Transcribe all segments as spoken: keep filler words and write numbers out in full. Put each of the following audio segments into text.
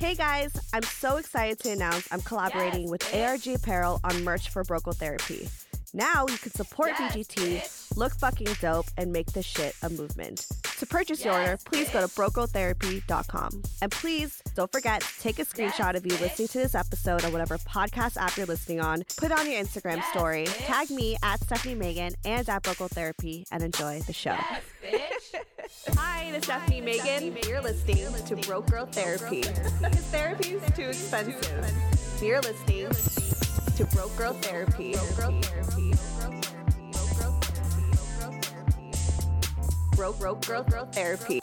Hey guys, I'm so excited to announce I'm collaborating yes, with bitch. A R G Apparel on merch for Brocotherapy. Now you can support yes, B G T, bitch. Look fucking dope, and make this shit a movement. To purchase yes, your order, please bitch. go to brocotherapy dot com. And please don't forget to take a screenshot yes, of you bitch. listening to this episode on whatever podcast app you're listening on, put it on your Instagram yes, story, bitch. tag me at Stephanie Megan and at Brocotherapy, and enjoy the show. Yes, bitch. Hi, this is Stephanie Megan. You're listening to Broke Girl Therapy. Because therapy is too expensive. You're listening to Broke Girl Therapy. Broke Girl Therapy.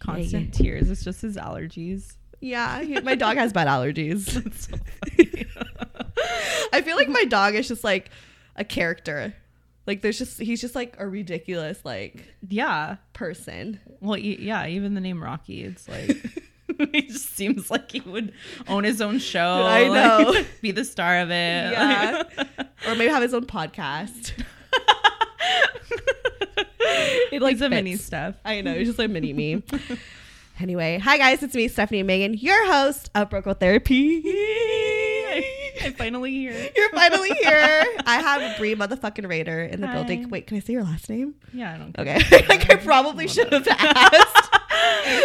Constant tears. It's just his allergies. Yeah, he, my dog has bad allergies. That's so funny. I feel like my dog is just like a character. Like, there's just, he's just like a ridiculous, like, yeah, person. Well, e- yeah, even the name Rocky, it's like, he just seems like he would own his own show. I know. Like, be the star of it. Yeah. Or maybe have his own podcast. It like he's a fits. Mini Steph. I know. He's just like mini me. Anyway, hi guys, it's me, Stephanie Megan, your host of Brocotherapy. I'm finally here. You're finally here. I have Bre motherfucking Rader in the hi. building. Wait, can I say your last name? Yeah, I don't care. Okay. Like I probably should have asked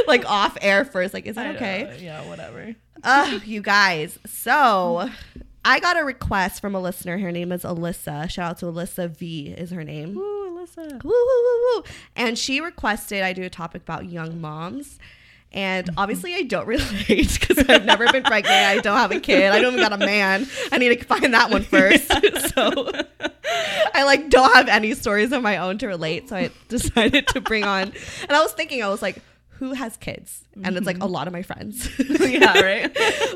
like off air first. Like, is that okay? Know. Yeah, whatever. Oh, you guys. So I got a request from a listener. Her name is Alyssa. Shout out to Alyssa V is her name. Ooh, Alyssa. Woo, woo, woo, woo. And she requested I do a topic about young moms. And obviously I don't relate because I've never been pregnant. I don't have a kid. I don't even got a man. I need to find that one first. Yeah. So I like don't have any stories of my own to relate. So I decided to bring on. And I was thinking, I was like, who has kids? And mm-hmm. it's like a lot of my friends. Yeah, right.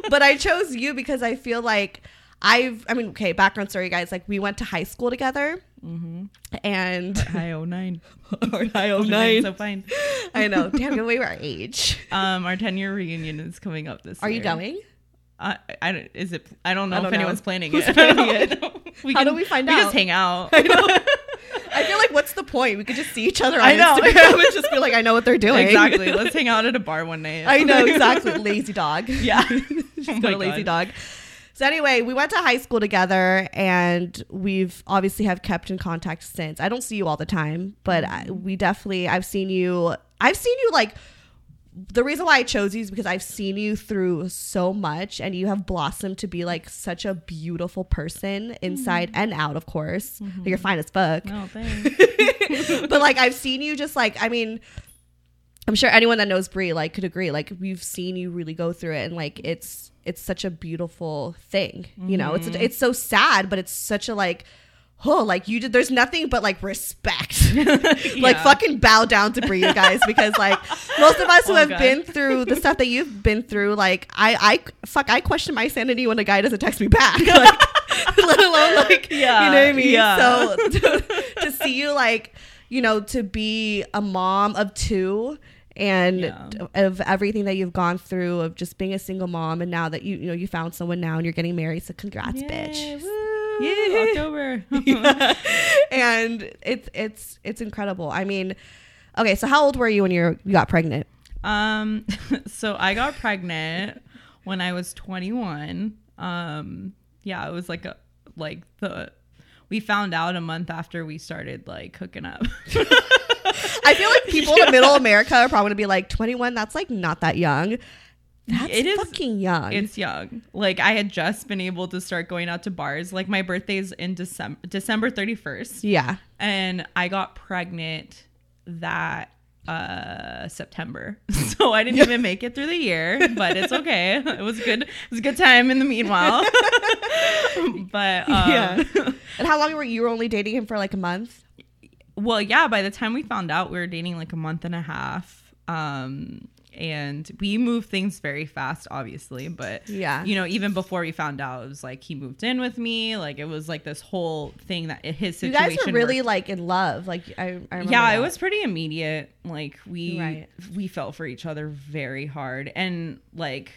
But I chose you because I feel like I've, I mean, okay, background story, guys. Like we went to high school together. Mm-hmm. And high oh nine or high oh nine. So fine. I know. Damn, you were our age. Um, our ten year reunion is coming up this. Are year. Are you going? I, I don't. Is it? I don't know I don't if know. anyone's planning Who's it. Planning it? We How can, do we find we out? We just hang out. I know. I feel like what's the point? We could just see each other. On I know. Instagram and just be like, I know what they're doing. Exactly. Let's hang out at a bar one night. I know exactly. Lazy dog. Yeah. Just oh got a lazy God. dog. So anyway, we went to high school together and we've obviously have kept in contact since. I don't see you all the time, but I, we definitely I've seen you. I've seen you like the reason why I chose you is because I've seen you through so much and you have blossomed to be like such a beautiful person inside mm-hmm. and out, of course. Mm-hmm. Like, you're fine as fuck. No, thanks. But like I've seen you just like I mean, I'm sure anyone that knows Bre like could agree. Like we've seen you really go through it and like it's. It's such a beautiful thing, you know. Mm-hmm. It's it's so sad, but it's such a like, oh, like you did. There's nothing but like respect, like yeah. fucking bow down to Bre, you guys, because like most of us oh, who have God. been through the stuff that you've been through, like I, I fuck, I question my sanity when a guy doesn't text me back, like, let alone like, yeah, you know what I mean. Yeah. So to, to see you like, you know, to be a mom of two. And yeah. of everything that you've gone through of just being a single mom and now that you you know you found someone now and you're getting married, so congrats. Yay, bitch. Woo, yeah. October. Yeah. And it's it's it's incredible. I mean, okay, so how old were you when you you got pregnant? Um so I got pregnant when I was twenty-one. Um yeah, it was like a like the we found out a month after we started like hooking up. I feel like people yeah. in middle America are probably going to be like, twenty-one, that's like not that young. That's it is, fucking young. It's young. Like I had just been able to start going out to bars. Like my birthday's in December, December thirty-first. Yeah. And I got pregnant that uh, September. So I didn't even make it through the year, but it's okay. It was good. It was a good time in the meanwhile. But um, yeah. And how long were you, you were only dating him for like a month? Well, yeah, by the time we found out, we were dating like a month and a half. Um, and we move things very fast, obviously, but yeah, you know, even before we found out, it was like he moved in with me, like it was like this whole thing that his situation. You guys were really worked. Like in love, like I, I remember yeah, that. It was pretty immediate. Like we right. we fell for each other very hard, and like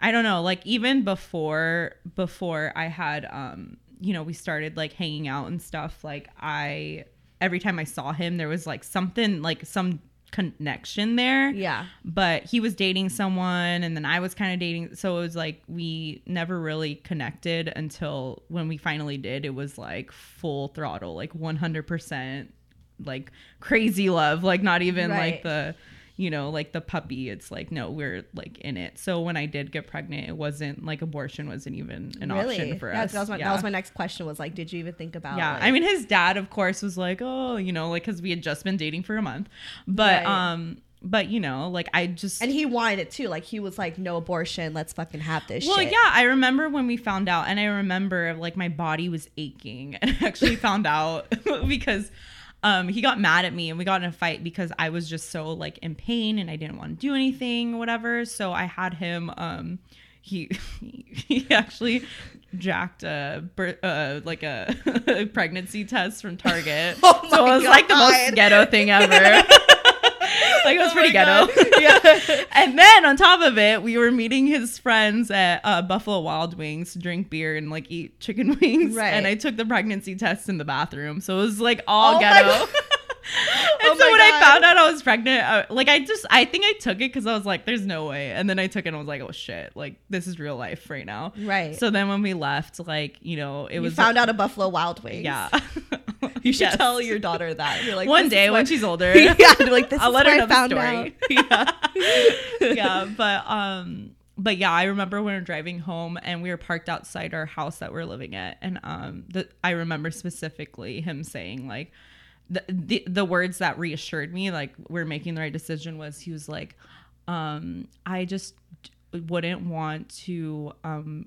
I don't know, like even before before I had um you know, we started like hanging out and stuff, like I every time I saw him there was like something, like some connection there. Yeah, but he was dating someone and then I was kind of dating, so it was like we never really connected until when we finally did. It was like full throttle, like one hundred percent like crazy love, like not even right. like the, you know, like the puppy, it's like no, we're like in it. So when I did get pregnant, it wasn't like abortion wasn't even an really? Option for yeah, us that was, my, yeah. that was my next question, was like did you even think about yeah like, I mean his dad of course was like, oh, you know, like because we had just been dating for a month, but right. um but you know, like I just, and he wanted it too, like he was like no abortion, let's fucking have this well shit. Yeah, I remember when we found out, and I remember like my body was aching, and I actually found out because Um, he got mad at me and we got in a fight because I was just so like in pain and I didn't want to do anything, whatever. So I had him, um, he, he actually jacked a, uh, like a, a pregnancy test from Target. Oh my so it was God. Like the most ghetto thing ever. Like it was oh pretty ghetto. Yeah. And then on top of it, we were meeting his friends at uh, Buffalo Wild Wings to drink beer and like eat chicken wings. Right. And I took the pregnancy test in the bathroom. So it was like all oh ghetto. And oh so when God. I found out I was pregnant, I, like I just, I think I took it because I was like, there's no way. And then I took it and I was like, oh shit, like this is real life right now. Right. So then when we left, like, you know, it you was. You found like, out at Buffalo Wild Wings. Yeah. You should yes. tell your daughter that. You're like, one day when she's older. Yeah. Like, this I'll is let her know the story. Yeah. Yeah. But, um, but yeah, I remember when we were driving home and we were parked outside our house that we we're living at. And, um, the, I remember specifically him saying like, The, the the words that reassured me like we're making the right decision was he was like um I just wouldn't want to um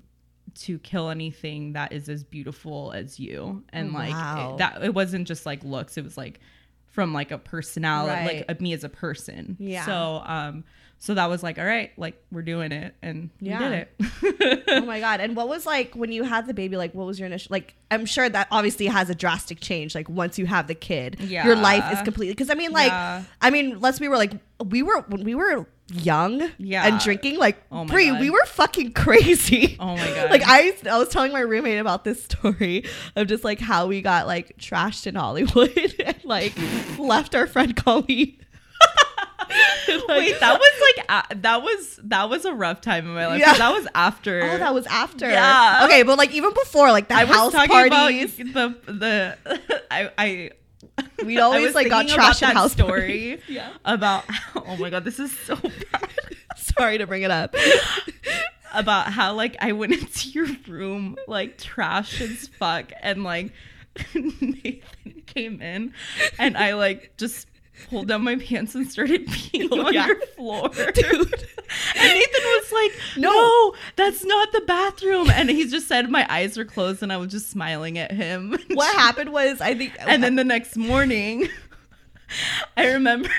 to kill anything that is as beautiful as you. And like wow. it, that it wasn't just like looks, it was like from like a personality right. like me as a person. Yeah. So um so that was like, all right, like we're doing it, and yeah. we did it. Oh my God. And what was like when you had the baby, like what was your initial, like I'm sure that obviously has a drastic change. Like once you have the kid, yeah. your life is completely, because I mean like, yeah. I mean, let's be real, like we were, when we were young yeah. and drinking, like oh Bre, we were fucking crazy. Oh my God. Like I, I was telling my roommate about this story of just like how we got like trashed in Hollywood and like left our friend Colleen. Like, wait, that was like a- that was that was a rough time in my life. Yeah. That was after. Oh, that was after. Yeah. Okay, but like even before, like the I house was parties. About the the I I. We always like got trash at house story. Parties. Yeah. About oh my God, this is so bad. Sorry to bring it up. About how like I went into your room like trash as fuck, and like Nathan came in, and I like just. Pulled down my pants and started peeing oh, on yeah. your floor, dude. And Nathan was like, no, no, that's not the bathroom. And he just said my eyes were closed and I was just smiling at him. What happened was I think and then the next morning I remember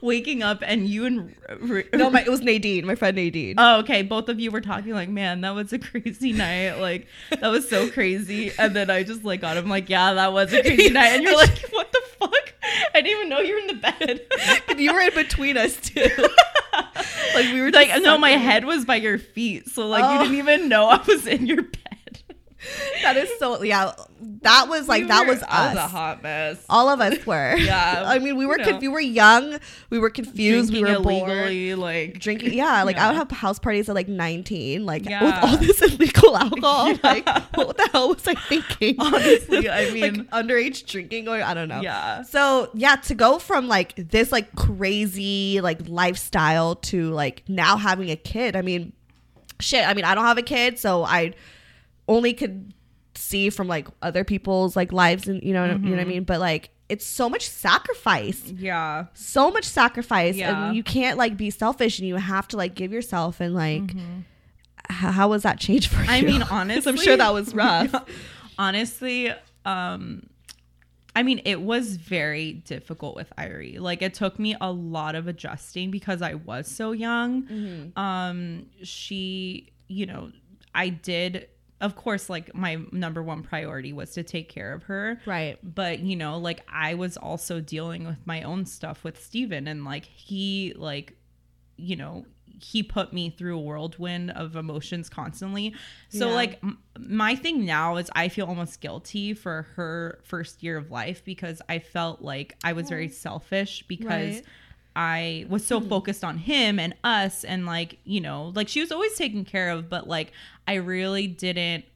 waking up and you and re- no my, it was Nadine, my friend Nadine. Oh okay, both of you were talking like, man, that was a crazy night, like that was so crazy. And then I just like got him like, yeah, that was a crazy night. And you're like, what the fuck, I didn't even know you were in the bed. You were in between us too. Like we were like no sucking. My head was by your feet, so like oh. you didn't even know I was in your bed. That is so yeah. That was like we that were, was us. I was a hot mess. All of us were. Yeah. I mean, we were you know. conf- we were young. We were confused. Drinking we were illegally, bored. Like drinking. Yeah. Like yeah. I would have house parties at like nineteen, like yeah. with all this illegal alcohol. Yeah. Like what the hell was I thinking? Honestly, I mean, like, underage drinking or I don't know. Yeah. So yeah, to go from like this like crazy like lifestyle to like now having a kid. I mean, shit. I mean, I don't have a kid, so I. only could see from like other people's like lives, and you know mm-hmm. you know what I mean, but like it's so much sacrifice yeah so much sacrifice yeah. and you can't like be selfish and you have to like give yourself and like mm-hmm. how, how was that change for you? I mean honestly I'm sure that was rough. Honestly um I mean, it was very difficult with Irie. Like, it took me a lot of adjusting because I was so young. Mm-hmm. Um, she, you know, I did, of course, like, my number one priority was to take care of her. Right. But, you know, like, I was also dealing with my own stuff with Steven. And, like, he, like, you know, he put me through a whirlwind of emotions constantly. So yeah. like m- my thing now is I feel almost guilty for her first year of life because I felt like I was very selfish because right. I was so focused on him and us. And like, you know, like she was always taken care of, but like, I really didn't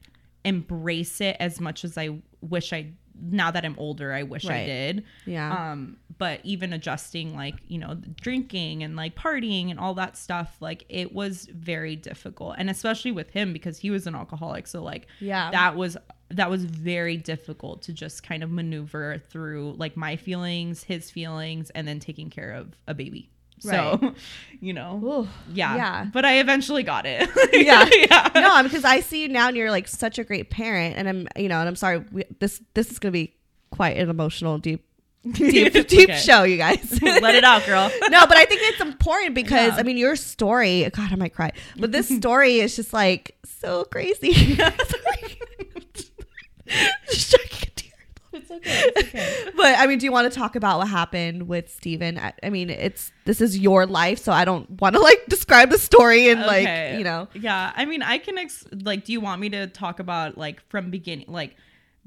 embrace it as much as I wish I now that I'm older, I wish right. I did. Yeah. Um, but even adjusting, like, you know, drinking and like partying and all that stuff, like it was very difficult. And especially with him because he was an alcoholic. So like, yeah, that was, that was very difficult to just kind of maneuver through like my feelings, his feelings, and then taking care of a baby. Right. So, you know, yeah. yeah, but I eventually got it. yeah. yeah. No, because I see you now and you're like such a great parent and I'm, you know, and I'm sorry, we, this, this is going to be quite an emotional, deep, deep, deep okay. show, you guys. Let it out, girl. No, but I think it's important because yeah. I mean, your story, God, I might cry, but this story is just like so crazy. Just joking. It's okay, it's okay. But I mean, do you want to talk about what happened with Steven? I, I mean, it's this is your life, so I don't want to like describe the story and okay. like, you know. Yeah, I mean, I can ex- like. Do you want me to talk about like from beginning, like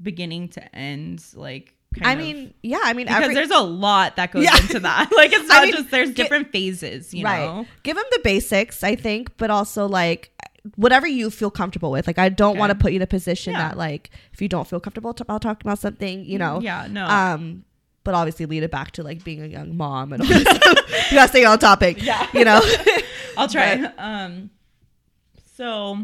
beginning to end, like? Kind I of, mean, yeah, I mean, because every, there's a lot that goes yeah. into that. Like, it's not I mean, just there's get, different phases, you right. know. Give them the basics, I think, but also like. Whatever you feel comfortable with. Like, I don't okay. want to put you in a position yeah. that, like, if you don't feel comfortable t- about talking about something, you know. Yeah, no. Um, but obviously lead it back to, like, being a young mom and all this stuff. You got to stay on topic, yeah. you know. I'll try. But, um, so,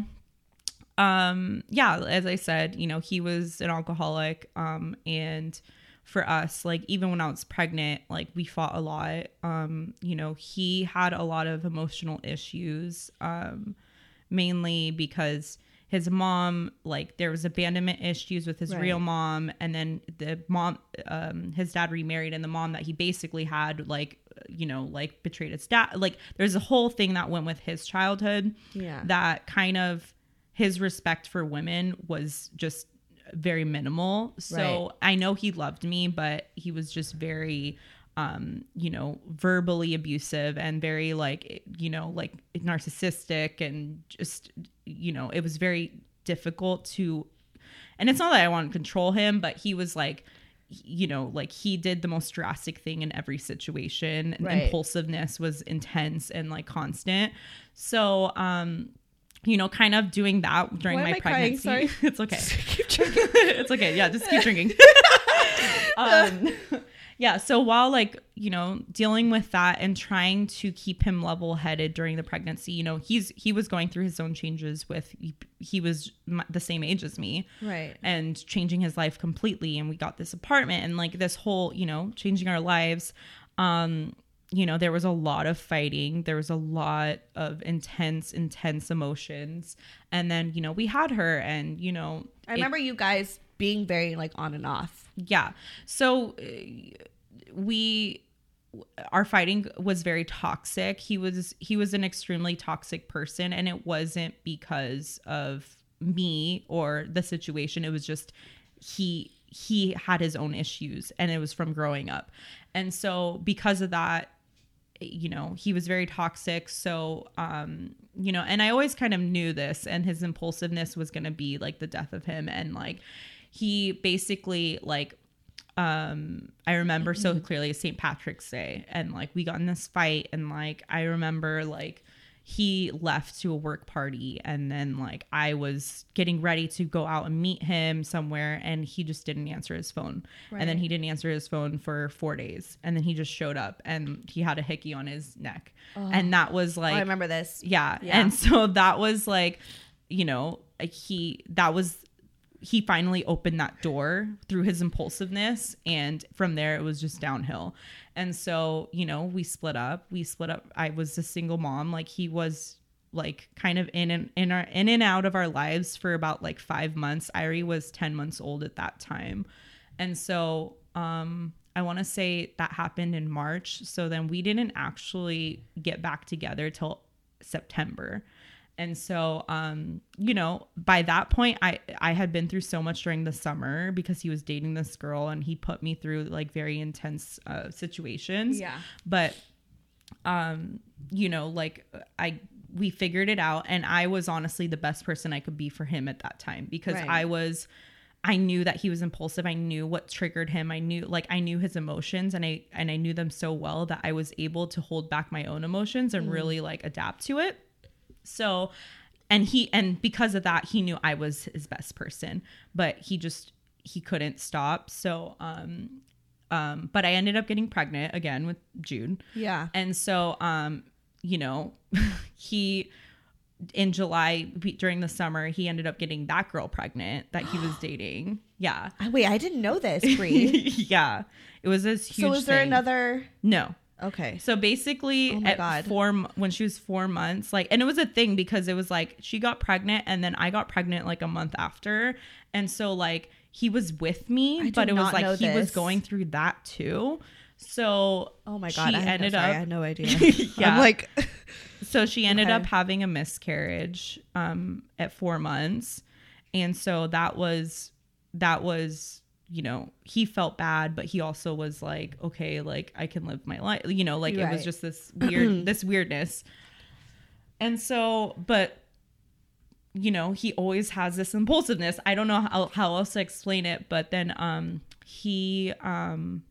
um, yeah, as I said, you know, he was an alcoholic. Um, and for us, like, even when I was pregnant, like, we fought a lot. Um, you know, he had a lot of emotional issues. Um, mainly because his mom, like there was abandonment issues with his right. real mom. And then the mom, um, his dad remarried and the mom that he basically had, like, you know, like betrayed his dad. Like there's a whole thing that went with his childhood yeah. that kind of his respect for women was just very minimal. So right. I know he loved me, but he was just very, um, you know, verbally abusive and very like, you know, like narcissistic and just, you know, it was very difficult to, and it's not that I want to control him, but he was like, you know, like he did the most drastic thing in every situation. Right. Impulsiveness was intense and like constant. So, um, you know, kind of doing that during Why my am I pregnancy. Crying? Sorry. It's okay. Just keep drinking. It's okay. Yeah. Just keep drinking. um, Yeah. So while like, you know, dealing with that and trying to keep him level headed during the pregnancy, you know, he's he was going through his own changes with he was the same age as me. Right. And changing his life completely. And we got this apartment and like this whole, you know, changing our lives. Um, you know, there was a lot of fighting. There was a lot of intense, intense emotions. And then, you know, we had her and, you know, I remember it, you guys being very like on and off. Yeah. So uh, we, our fighting was very toxic. He was, he was an extremely toxic person and it wasn't because of me or the situation. It was just, he, he had his own issues and it was from growing up. And so because of that, you know, he was very toxic. So, um, you know, and I always kind of knew this and his impulsiveness was going to be like the death of him. And like, he basically like, um, I remember mm-hmm. so clearly Saint Patrick's Day and like we got in this fight and like, I remember like he left to a work party and then like I was getting ready to go out and meet him somewhere and he just didn't answer his phone. Right. And then he didn't answer his phone for four days and then he just showed up and he had a hickey on his neck. Oh. And that was like, oh, I remember this. Yeah. yeah. And so that was like, you know, he, that was, he finally opened that door through his impulsiveness. And from there, it was just downhill. And so, you know, we split up, we split up. I was a single mom. Like he was like kind of in and in our, in and out of our lives for about like five months. Irie was ten months old at that time. And so, Um, I want to say that happened in March. So then we didn't actually get back together till September. And so, um, you know, by that point, I, I had been through so much during the summer because he was dating this girl and he put me through like very intense uh, situations. Yeah. But, um, you know, like I we figured it out, and I was honestly the best person I could be for him at that time because right. I was I knew that he was impulsive. I knew what triggered him. I knew like I knew his emotions, and I and I knew them so well that I was able to hold back my own emotions and mm. really like adapt to it. So, and he, and because of that, he knew I was his best person, but he just, he couldn't stop. So, um, um, but I ended up getting pregnant again with Jude. Yeah. And so, um, you know, he, in July, during the summer, he ended up getting that girl pregnant that he was dating. Yeah. Wait, I didn't know this, Bre. Yeah. It was this huge So was there thing. another? No. Okay. So basically oh at God. four when she was four months, like, and it was a thing because it was like she got pregnant and then I got pregnant like a month after. And so like he was with me, but it was like he this. was going through that too. So oh my God, she I ended no, sorry, up I had no idea. Yeah. I'm like so she ended okay. up having a miscarriage um at four months. And so that was that was you know, he felt bad, but he also was like, okay, like I can live my life, you know, like right. it was just this weird, this weirdness. And so, but you know, he always has this impulsiveness. I don't know how, how else to explain it, but then, um, he, um,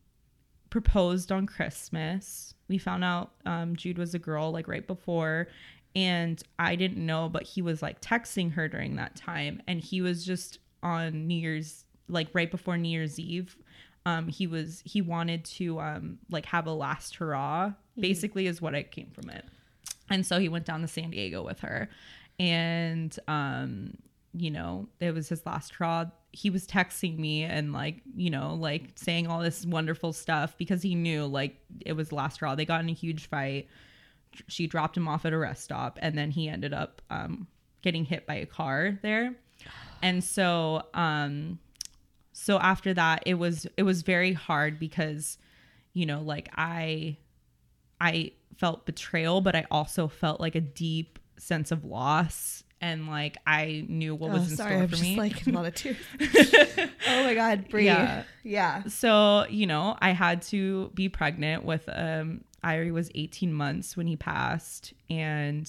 proposed on Christmas. We found out, um, Jude was a girl like right before, and I didn't know, but he was like texting her during that time. And he was just on New Year's like right before New Year's Eve, um, he was, he wanted to, um, like have a last hurrah, mm-hmm. basically is what I came from it. And so he went down to San Diego with her, and, um, you know, it was his last hurrah. He was texting me and like, you know, like saying all this wonderful stuff because he knew like it was last hurrah. They got in a huge fight. She dropped him off at a rest stop, and then he ended up, um, getting hit by a car there. And so, um, So after that, it was it was very hard because, you know, like I I felt betrayal, but I also felt like a deep sense of loss. And like I knew what oh, was in sorry, store I'm for just me. Like a lot of tears. Oh, my God. Bre. Yeah. yeah. So, you know, I had to be pregnant with um, Irie was eighteen months when he passed. And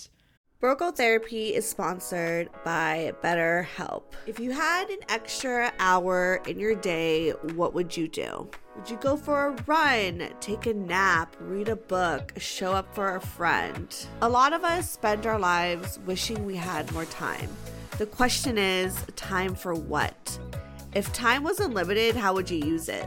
Broke Girl Therapy is sponsored by BetterHelp. If you had an extra hour in your day, what would you do? Would you go for a run, take a nap, read a book, show up for a friend? A lot of us spend our lives wishing we had more time. The question is, time for what? If time was unlimited, how would you use it?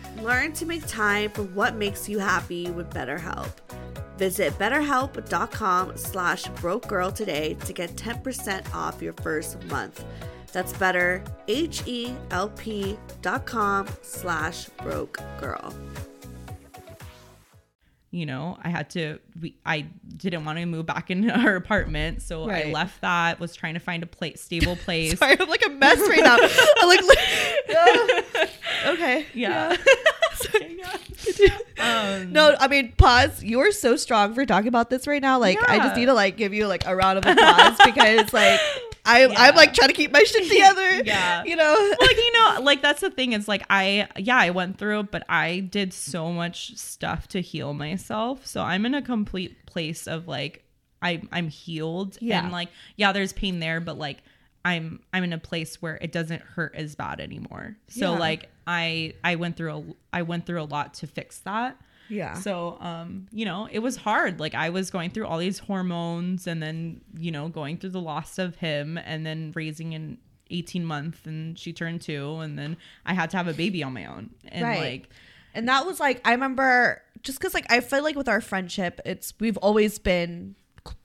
Learn to make time for what makes you happy with BetterHelp. Visit betterhelp.com slash broke girl today to get ten percent off your first month. That's better, H E L P dot com slash broke girl. you know, I had to, we, I didn't want to move back into her apartment. So right. I left that, was trying to find a place, stable place. Sorry, I'm like a mess right now. I'm like, like uh, okay. Yeah. yeah. Sorry. Um, no, I mean, pause. You are so strong for talking about this right now. Like, yeah. I just need to like give you like a round of applause because like, I, yeah. I'm like trying to keep my shit together. yeah. You know, well, like, you know, like that's the thing. It's like, I, yeah, I went through, but I did so much stuff to heal myself. So I'm in a complete place of like, I, I'm healed yeah. and like, yeah, there's pain there, but like, I'm, I'm in a place where it doesn't hurt as bad anymore. So yeah. like I, I went through, a, I went through a lot to fix that. Yeah. So, um, you know, it was hard. Like I was going through all these hormones and then, you know, going through the loss of him and then raising an eighteen month and she turned two and then I had to have a baby on my own. And right. like, and that was like, I remember just cause like, I feel like with our friendship, it's, we've always been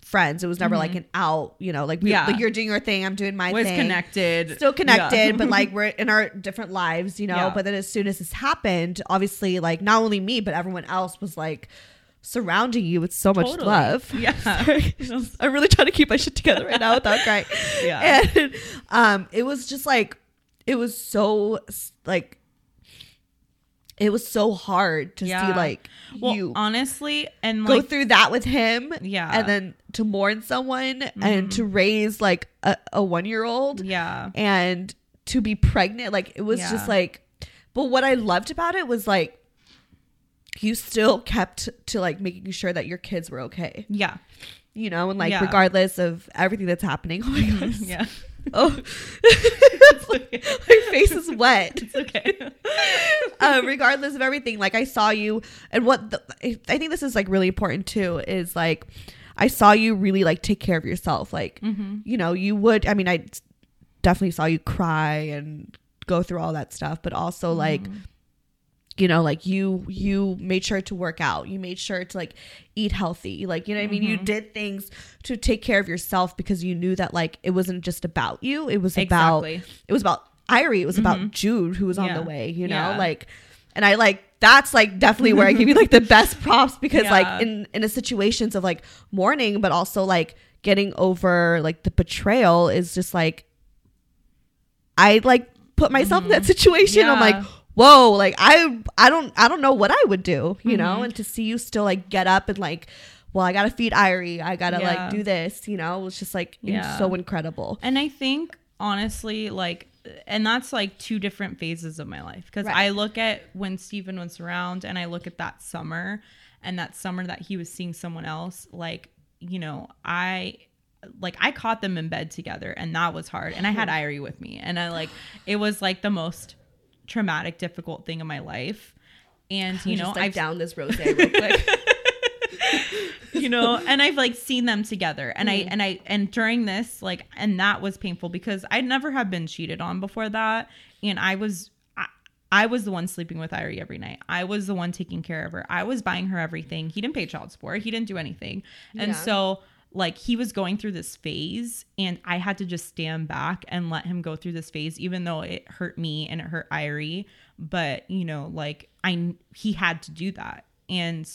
friends. It was never mm-hmm. like an out, you know, like, we, yeah. like you're doing your thing. I'm doing my was thing. Connected. Still connected, yeah. but like we're in our different lives, you know, yeah. but then as soon as this happened, obviously like not only me, but everyone else was like surrounding you with so totally. Much love. Yeah. I'm really trying to keep my shit together right now without crying. Yeah. And um, it was just like, it was so like, it was so hard to yeah. see like well, you honestly and go like, through that with him. Yeah. And then to mourn someone mm-hmm. and to raise like a, a one-year-old. Yeah. And to be pregnant. Like it was yeah. just like, but what I loved about it was like, you still kept to like making sure that your kids were okay. Yeah. You know, and like yeah. regardless of everything that's happening. Oh my gosh. Yeah. Oh, like, my face is wet. It's okay. uh, regardless of everything, like I saw you, and what the, I think this is like really important too is like I saw you really like take care of yourself. Like mm-hmm. you know, you would. I mean, I definitely saw you cry and go through all that stuff, but also mm-hmm. like you know, like you you made sure to work out. You made sure to like eat healthy. Like, you know what mm-hmm. I mean? You did things to take care of yourself because you knew that like it wasn't just about you. It was exactly. about it was about Irie. It was mm-hmm. about Jude who was yeah. on the way, you know? Yeah. Like and I like that's like definitely where I give you like the best props because yeah. like in in the situations of like mourning but also like getting over like the betrayal is just like I like put myself mm-hmm. in that situation. Yeah. I'm like whoa, like I I don't I don't know what I would do, you mm-hmm. know, and to see you still like get up and like, well, I got to feed Irie. I got to yeah. like do this, you know, it was just like yeah. was so incredible. And I think honestly, like, and that's like two different phases of my life because right. I look at when Steven was around and I look at that summer and that summer that he was seeing someone else, like, you know, I... like I caught them in bed together and that was hard. And I had Irie with me and I like it was like the most... traumatic difficult thing in my life and you I'm know just, like, I've down this rosé real quick you know and I've like seen them together and mm-hmm. I and I and during this like and that was painful because I never have been cheated on before that and I was I, I was the one sleeping with Irie every night. I was the one taking care of her. I was buying her everything. He didn't pay child support. He didn't do anything and yeah. so like he was going through this phase and I had to just stand back and let him go through this phase, even though it hurt me and it hurt Irie. But, you know, like I, he had to do that. And,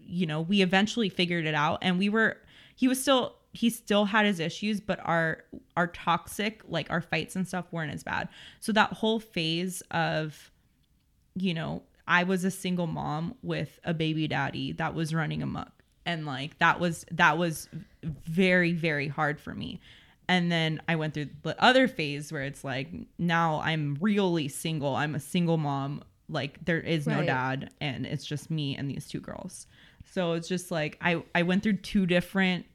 you know, we eventually figured it out and we were, he was still, he still had his issues, but our, our toxic, like our fights and stuff weren't as bad. So that whole phase of, you know, I was a single mom with a baby daddy that was running amok. And like that was that was very, very hard for me. And then I went through the other phase where it's like now I'm really single. I'm a single mom. Like there is no right. dad. And it's just me and these two girls. So it's just like I, I went through two different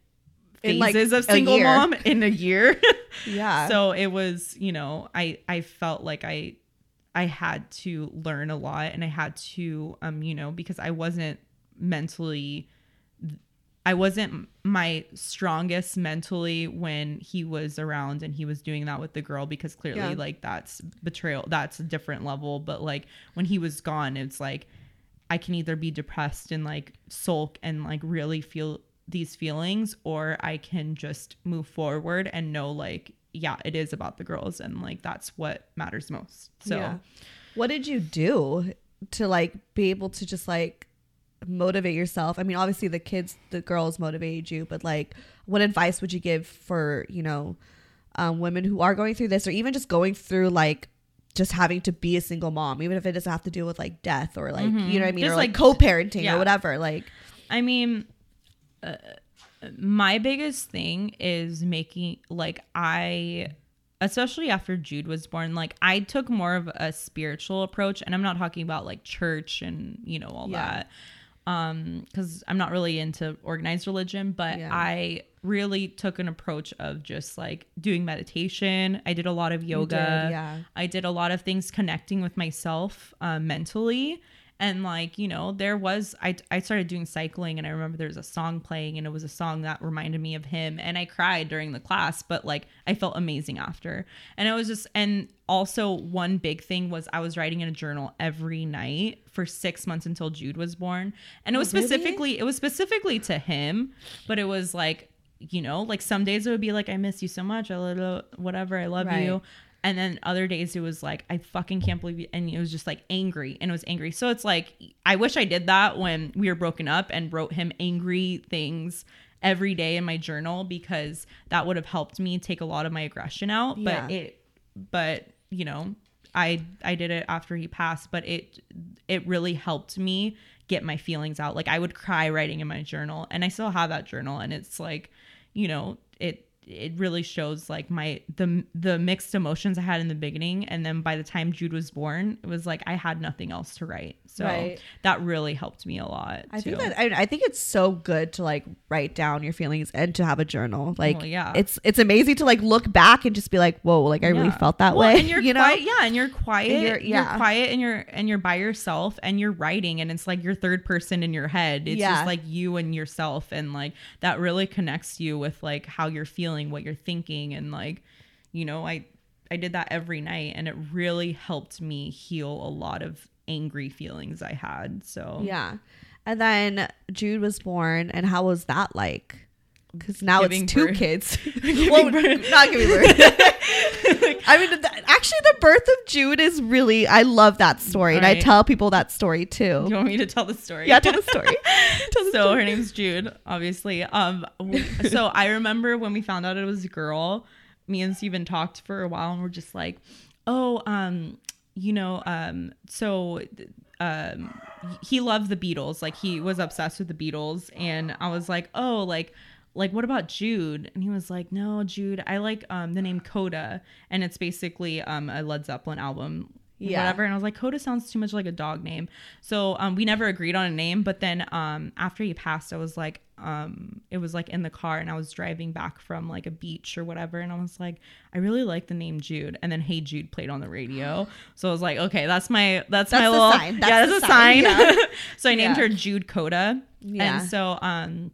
phases like of single mom in a year. yeah. So it was, you know, I, I felt like I I had to learn a lot and I had to, um, you know, because I wasn't mentally I wasn't my strongest mentally when he was around and he was doing that with the girl because clearly yeah. like that's betrayal. That's a different level. But like when he was gone, it's like I can either be depressed and like sulk and like really feel these feelings or I can just move forward and know like, yeah, it is about the girls. And like that's what matters most. So yeah. What did you do to like be able to just like motivate yourself? I mean, obviously the kids, the girls motivated you, but like, what advice would you give for, you know, um, women who are going through this, or even just going through like just having to be a single mom, even if it doesn't have to deal with like death or like, mm-hmm. you know what I mean? Just or like, like co-parenting yeah. or whatever. Like, I mean, uh, my biggest thing is making like I, especially after Jude was born, like I took more of a spiritual approach, and I'm not talking about like church and, you know, all yeah. that. Um, cause I'm not really into organized religion, but yeah. I really took an approach of just like doing meditation. I did a lot of yoga. You did, yeah. I did a lot of things connecting with myself, uh, mentally. And like, you know, there was, I, I started doing cycling, and I remember there was a song playing, and it was a song that reminded me of him. And I cried during the class, but like, I felt amazing after. And I was just, and also one big thing was I was writing in a journal every night for six months until Jude was born. And it was oh, specifically, really? it was specifically to him, but it was like, you know, like some days it would be like, I miss you so much, I love, whatever, I love right. you. And then other days it was like, I fucking can't believe you. And it was just like angry, and it was angry. So it's like, I wish I did that when we were broken up and wrote him angry things every day in my journal, because that would have helped me take a lot of my aggression out. Yeah. But it, but you know, I, I did it after he passed, but it, it really helped me get my feelings out. Like I would cry writing in my journal, and I still have that journal. And it's like, you know, it, it really shows like my the the mixed emotions I had in the beginning, and then by the time Jude was born, it was like I had nothing else to write, so right. that really helped me a lot I too. think that I, I think it's so good to like write down your feelings and to have a journal, like well, yeah it's it's amazing to like look back and just be like, whoa, like I yeah. really felt that well, way, and you're you quiet, know yeah and you're quiet and you're, yeah. you're quiet and you're and you're by yourself, and you're writing, and it's like your third person in your head, it's yeah. just like you and yourself, and like that really connects you with like how you're feeling, what you're thinking. And like, you know, I I did that every night, and it really helped me heal a lot of angry feelings I had. So yeah. And then Jude was born, and how was that like? Because now giving it's two birth. Kids. Well, birth. Not giving birth. I mean, th- actually, the birth of Jude is really, I love that story. Right. And I tell people that story too. You want me to tell the story? Yeah, tell the story. tell the so story. Her name's Jude, obviously. Um, so I remember when we found out it was a girl, me and Steven talked for a while, and we're just like, oh, um, you know, um, so... Th- um, he loved the Beatles. Like he was obsessed with the Beatles. And I was like, oh, like, like, what about Jude? And he was like, no, Jude, I like, um, the name Coda. And it's basically, um, a Led Zeppelin album, yeah. whatever. And I was like, Coda sounds too much like a dog name. So, um, we never agreed on a name, but then, um, after he passed, I was like, um, it was like in the car, and I was driving back from like a beach or whatever. And I was like, I really like the name Jude. And then Hey Jude played on the radio. So I was like, okay, that's my, that's, that's my little, sign. That's yeah, that's a sign. sign. Yeah. So I named yeah. her Jude Coda. Yeah. And so, um,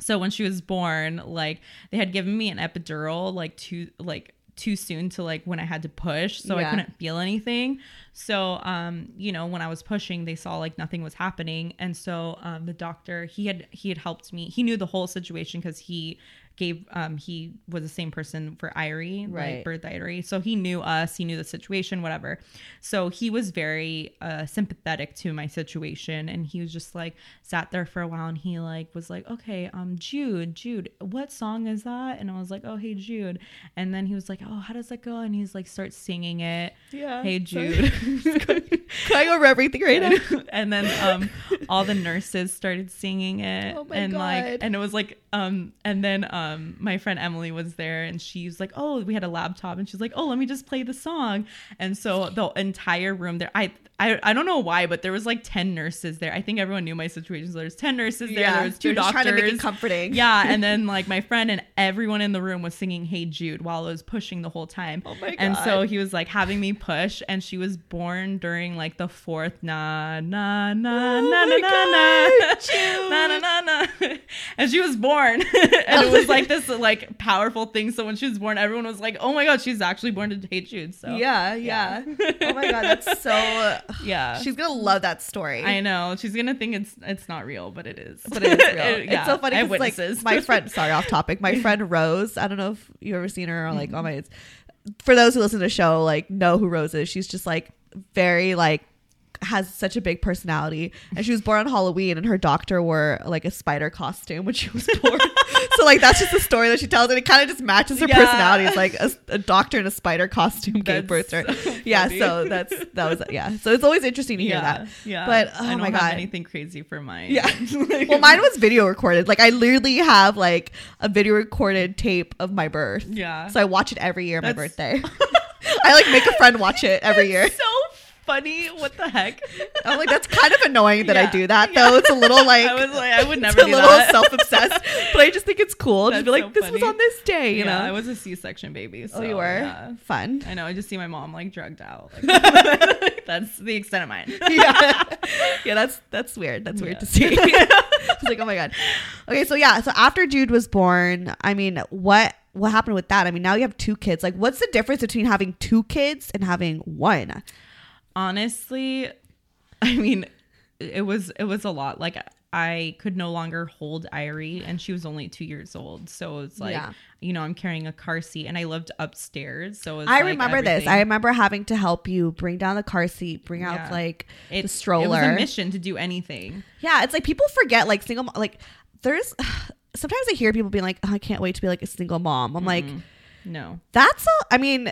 so when she was born, like they had given me an epidural, like two, like, too soon to like when I had to push, so yeah. I couldn't feel anything. So um you know, when I was pushing, they saw like nothing was happening. And so um the doctor, he had he had helped me, he knew the whole situation, because he gave um he was the same person for Irie, right, like birth Irie, so he knew us, he knew the situation, whatever. So he was very uh sympathetic to my situation, and he was just like sat there for a while, and he like was like, okay, um Jude Jude what song is that? And I was like, oh, Hey Jude. And then he was like, oh, how does that go? And he's like, starts singing it. Yeah, Hey Jude. Can I go over everything right now? And then um all the nurses started singing it. Oh my and God. Like and it was like um and then um Um, my friend Emily was there, and she's like, oh, we had a laptop, and she's like, oh, let me just play the song. And so the entire room there, I I, I don't know why, but there was like ten nurses there. I think everyone knew my situation, so there's ten nurses there, yeah, there was two doctors. Trying to make it comforting. Yeah, and then like my friend and everyone in the room was singing Hey Jude while I was pushing the whole time. Oh my God. And so he was like having me push, and she was born during like the fourth na na na oh na, na, na, na, na na na na and she was born. And it was like this like powerful thing. So when she was born, everyone was like, oh my God, she's actually born to Hey Jude. So yeah yeah, yeah. Oh my God, that's so uh, yeah, she's gonna love that story. I know, she's gonna think it's it's not real, but it is but it is real. it, yeah. It's so funny because like my friend sorry off topic my friend Rose, I don't know if you've ever seen her or like mm-hmm. oh my it's, for those who listen to the show like know who Rose is, she's just like very like has such a big personality, and she was born on Halloween, and her doctor wore like a spider costume when she was born. So like that's just the story that she tells, and it kind of just matches her yeah. personality. It's like a, a doctor in a spider costume gave birth to her. So yeah, funny. So that's that was yeah. So it's always interesting to hear yeah, that. Yeah, but oh I don't my god, have anything crazy for mine. Yeah, well, mine was video recorded. Like I literally have like a video recorded tape of my birth. Yeah, so I watch it every year on that's- my birthday. I like make a friend watch it every year. It's so funny. What the heck? I'm like, that's kind of annoying that yeah. I do that though. It's a little like I was like, I would never do that. It's a little self-obsessed, but I just think it's cool. That's just be like, so this funny. Was on this day. You yeah, know, I was a C-section baby. So, oh, you were yeah. fun. I know. I just see my mom like drugged out. Like, that's the extent of mine. yeah, yeah. That's that's weird. That's yeah. weird to see. I was like, oh my god. Okay, so yeah. So after Jude was born, I mean, what? What happened with that? I mean, now you have two kids. Like, what's the difference between having two kids and having one? Honestly, I mean, it was it was a lot. Like, I could no longer hold Irie, and she was only two years old. So it's like, yeah. you know, I'm carrying a car seat, and I lived upstairs. So it's I like remember everything. This. I remember having to help you bring down the car seat, bring yeah. out like it, the stroller. It was a mission to do anything. Yeah, it's like people forget. Like single, like there's. Sometimes I hear people being like, oh, I can't wait to be like a single mom. I'm mm-hmm. like, no, that's a, I mean,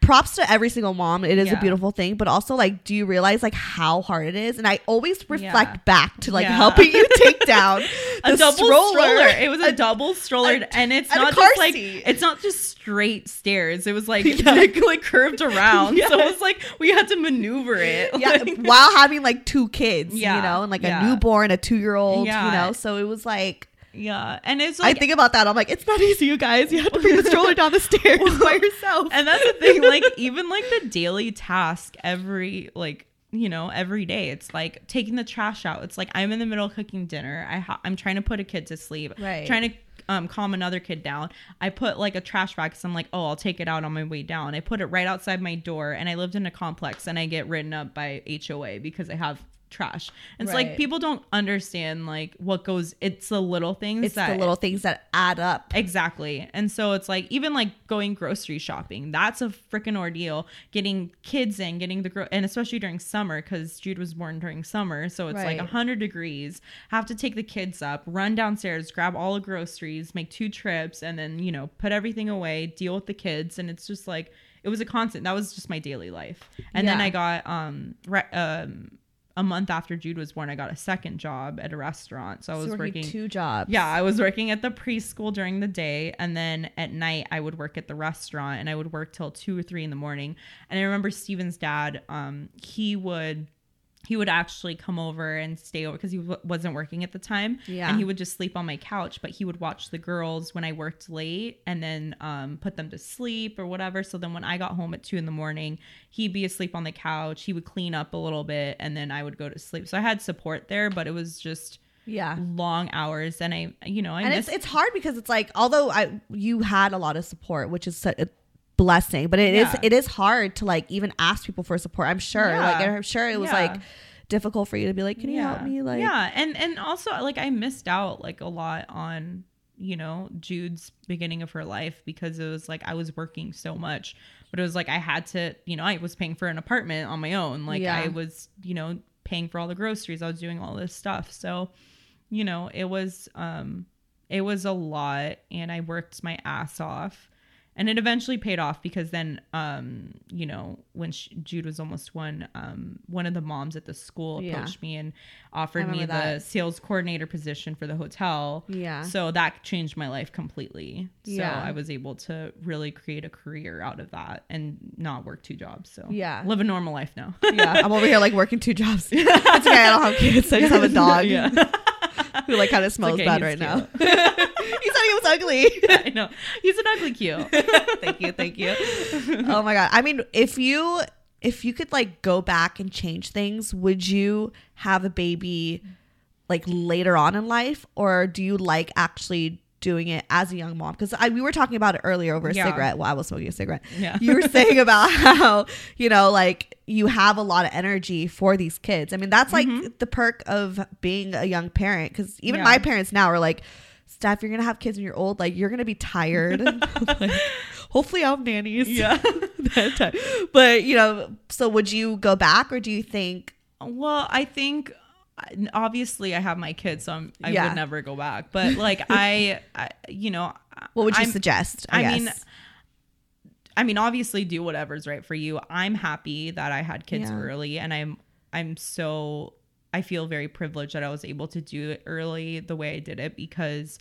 props to every single mom. It is yeah. a beautiful thing. But also like, do you realize like how hard it is? And I always reflect yeah. back to like yeah. helping you take down a double stroller. stroller. It was a, a double stroller. A, and it's and not just like, seat. It's not just straight stairs. It was like, yeah. like, like curved around. yeah. So it was like, we had to maneuver it. Yeah, like, while having like two kids, yeah. you know, and like yeah. a newborn, a two-year-old, yeah. you know? So it was like. Yeah, and it's like I think about that. I'm like, it's not easy, you guys. You have to bring the stroller down the stairs by yourself. And that's the thing. Like even like the daily task, every like you know every day, it's like taking the trash out. It's like I'm in the middle of cooking dinner. I ha- I'm trying to put a kid to sleep. Right. Trying to um calm another kid down. I put like a trash bag because I'm like, oh, I'll take it out on my way down. I put it right outside my door. And I lived in a complex, and I get written up by H O A because I have. Trash. It's right. like people don't understand like what goes. It's the little things. It's that, the little things that add up. Exactly. And so it's like even like going grocery shopping. That's a freaking ordeal. Getting kids in, getting the gro- and especially during summer because Jude was born during summer. So it's right. like one hundred degrees. Have to take the kids up, run downstairs, grab all the groceries, make two trips, and then you know put everything away. Deal with the kids, and it's just like it was a constant. That was just my daily life. And yeah. then I got um re- um. a month after Jude was born, I got a second job at a restaurant. So I was so working, working two jobs. Yeah, I was working at the preschool during the day. And then at night, I would work at the restaurant, and I would work till two or three in the morning. And I remember Steven's dad, um, he would he would actually come over and stay over because he w- wasn't working at the time. Yeah. And he would just sleep on my couch, but he would watch the girls when I worked late and then um, put them to sleep or whatever. So then when I got home at two in the morning, he'd be asleep on the couch. He would clean up a little bit, and then I would go to sleep. So I had support there, but it was just yeah long hours. And I, you know, I and missed- it's, it's hard because it's like, although I, you had a lot of support, which is such a blessing, but it yeah. is it is hard to like even ask people for support. I'm sure yeah. like I'm sure it was yeah. like difficult for you to be like, can you yeah. help me, like yeah and and also like I missed out like a lot on you know Jude's beginning of her life because it was like I was working so much, but it was like I had to you know I was paying for an apartment on my own, like yeah. I was you know paying for all the groceries, I was doing all this stuff. So you know it was um it was a lot, and I worked my ass off. And it eventually paid off because then, um, you know, when she, Jude was almost one, um, one of the moms at the school approached yeah. me and offered me that. the sales coordinator position for the hotel. Yeah. So that changed my life completely. Yeah. So I was able to really create a career out of that and not work two jobs. So yeah, live a normal life now. yeah. I'm over here like working two jobs. It's okay. I don't have kids. I just have a dog. Yeah. Who like kind of smells okay, bad right cute. now. He's not even ugly. Yeah, I know. He's an ugly cute. Thank you. Thank you. Oh my God. I mean, if you if you could like go back and change things, would you have a baby like later on in life? Or do you like actually doing it as a young mom? Because I we were talking about it earlier over a yeah. cigarette. Well, I was smoking a cigarette. Yeah. You were saying about how, you know, like you have a lot of energy for these kids. I mean, that's like mm-hmm. the perk of being a young parent. Because even yeah. my parents now are like, Steph, you're going to have kids when you're old. Like, you're going to be tired. Like, hopefully I'll have nannies. Yeah. That time. But, you know, so would you go back, or do you think Well, I think obviously I have my kids, so I'm, I yeah. would never go back. But like I, I, you know, what would you I'm, suggest? I, I mean, I mean, obviously do whatever's right for you. I'm happy that I had kids yeah. early, and I'm, I'm so, I feel very privileged that I was able to do it early the way I did it, because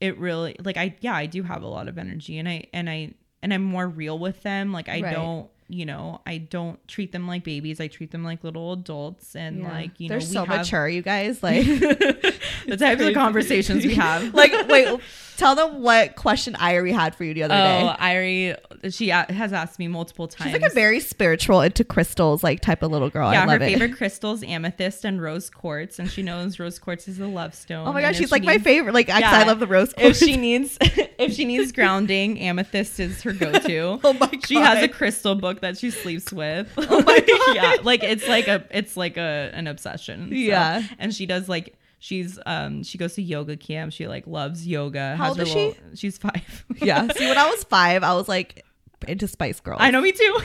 it really, like I, yeah, I do have a lot of energy, and I, and I, and I'm more real with them. Like I right. don't, you know, I don't treat them like babies. I treat them like little adults, and yeah. like, you They're know, they're so we have... mature, you guys. Like the types of conversations we have. Like, wait, tell them what question Irie had for you the other oh, day. Oh, Irie, she a- has asked me multiple times. She's like a very spiritual, into crystals, like type of little girl. Yeah, I love her it. favorite crystals, amethyst and rose quartz, and she knows rose quartz is the love stone. Oh my gosh, she's like needs... my favorite. Like, yeah, I love the rose quartz. If she needs, if she needs grounding, amethyst is her go-to. Oh my god, she has a crystal book that she sleeps with. Oh my god. Yeah, like it's like a it's like a an obsession. So. Yeah, and she does like she's um she goes to yoga camp. She like loves yoga. How has old is little, she? She's five. Yeah. See, when I was five, I was like into Spice Girls. I know, me too.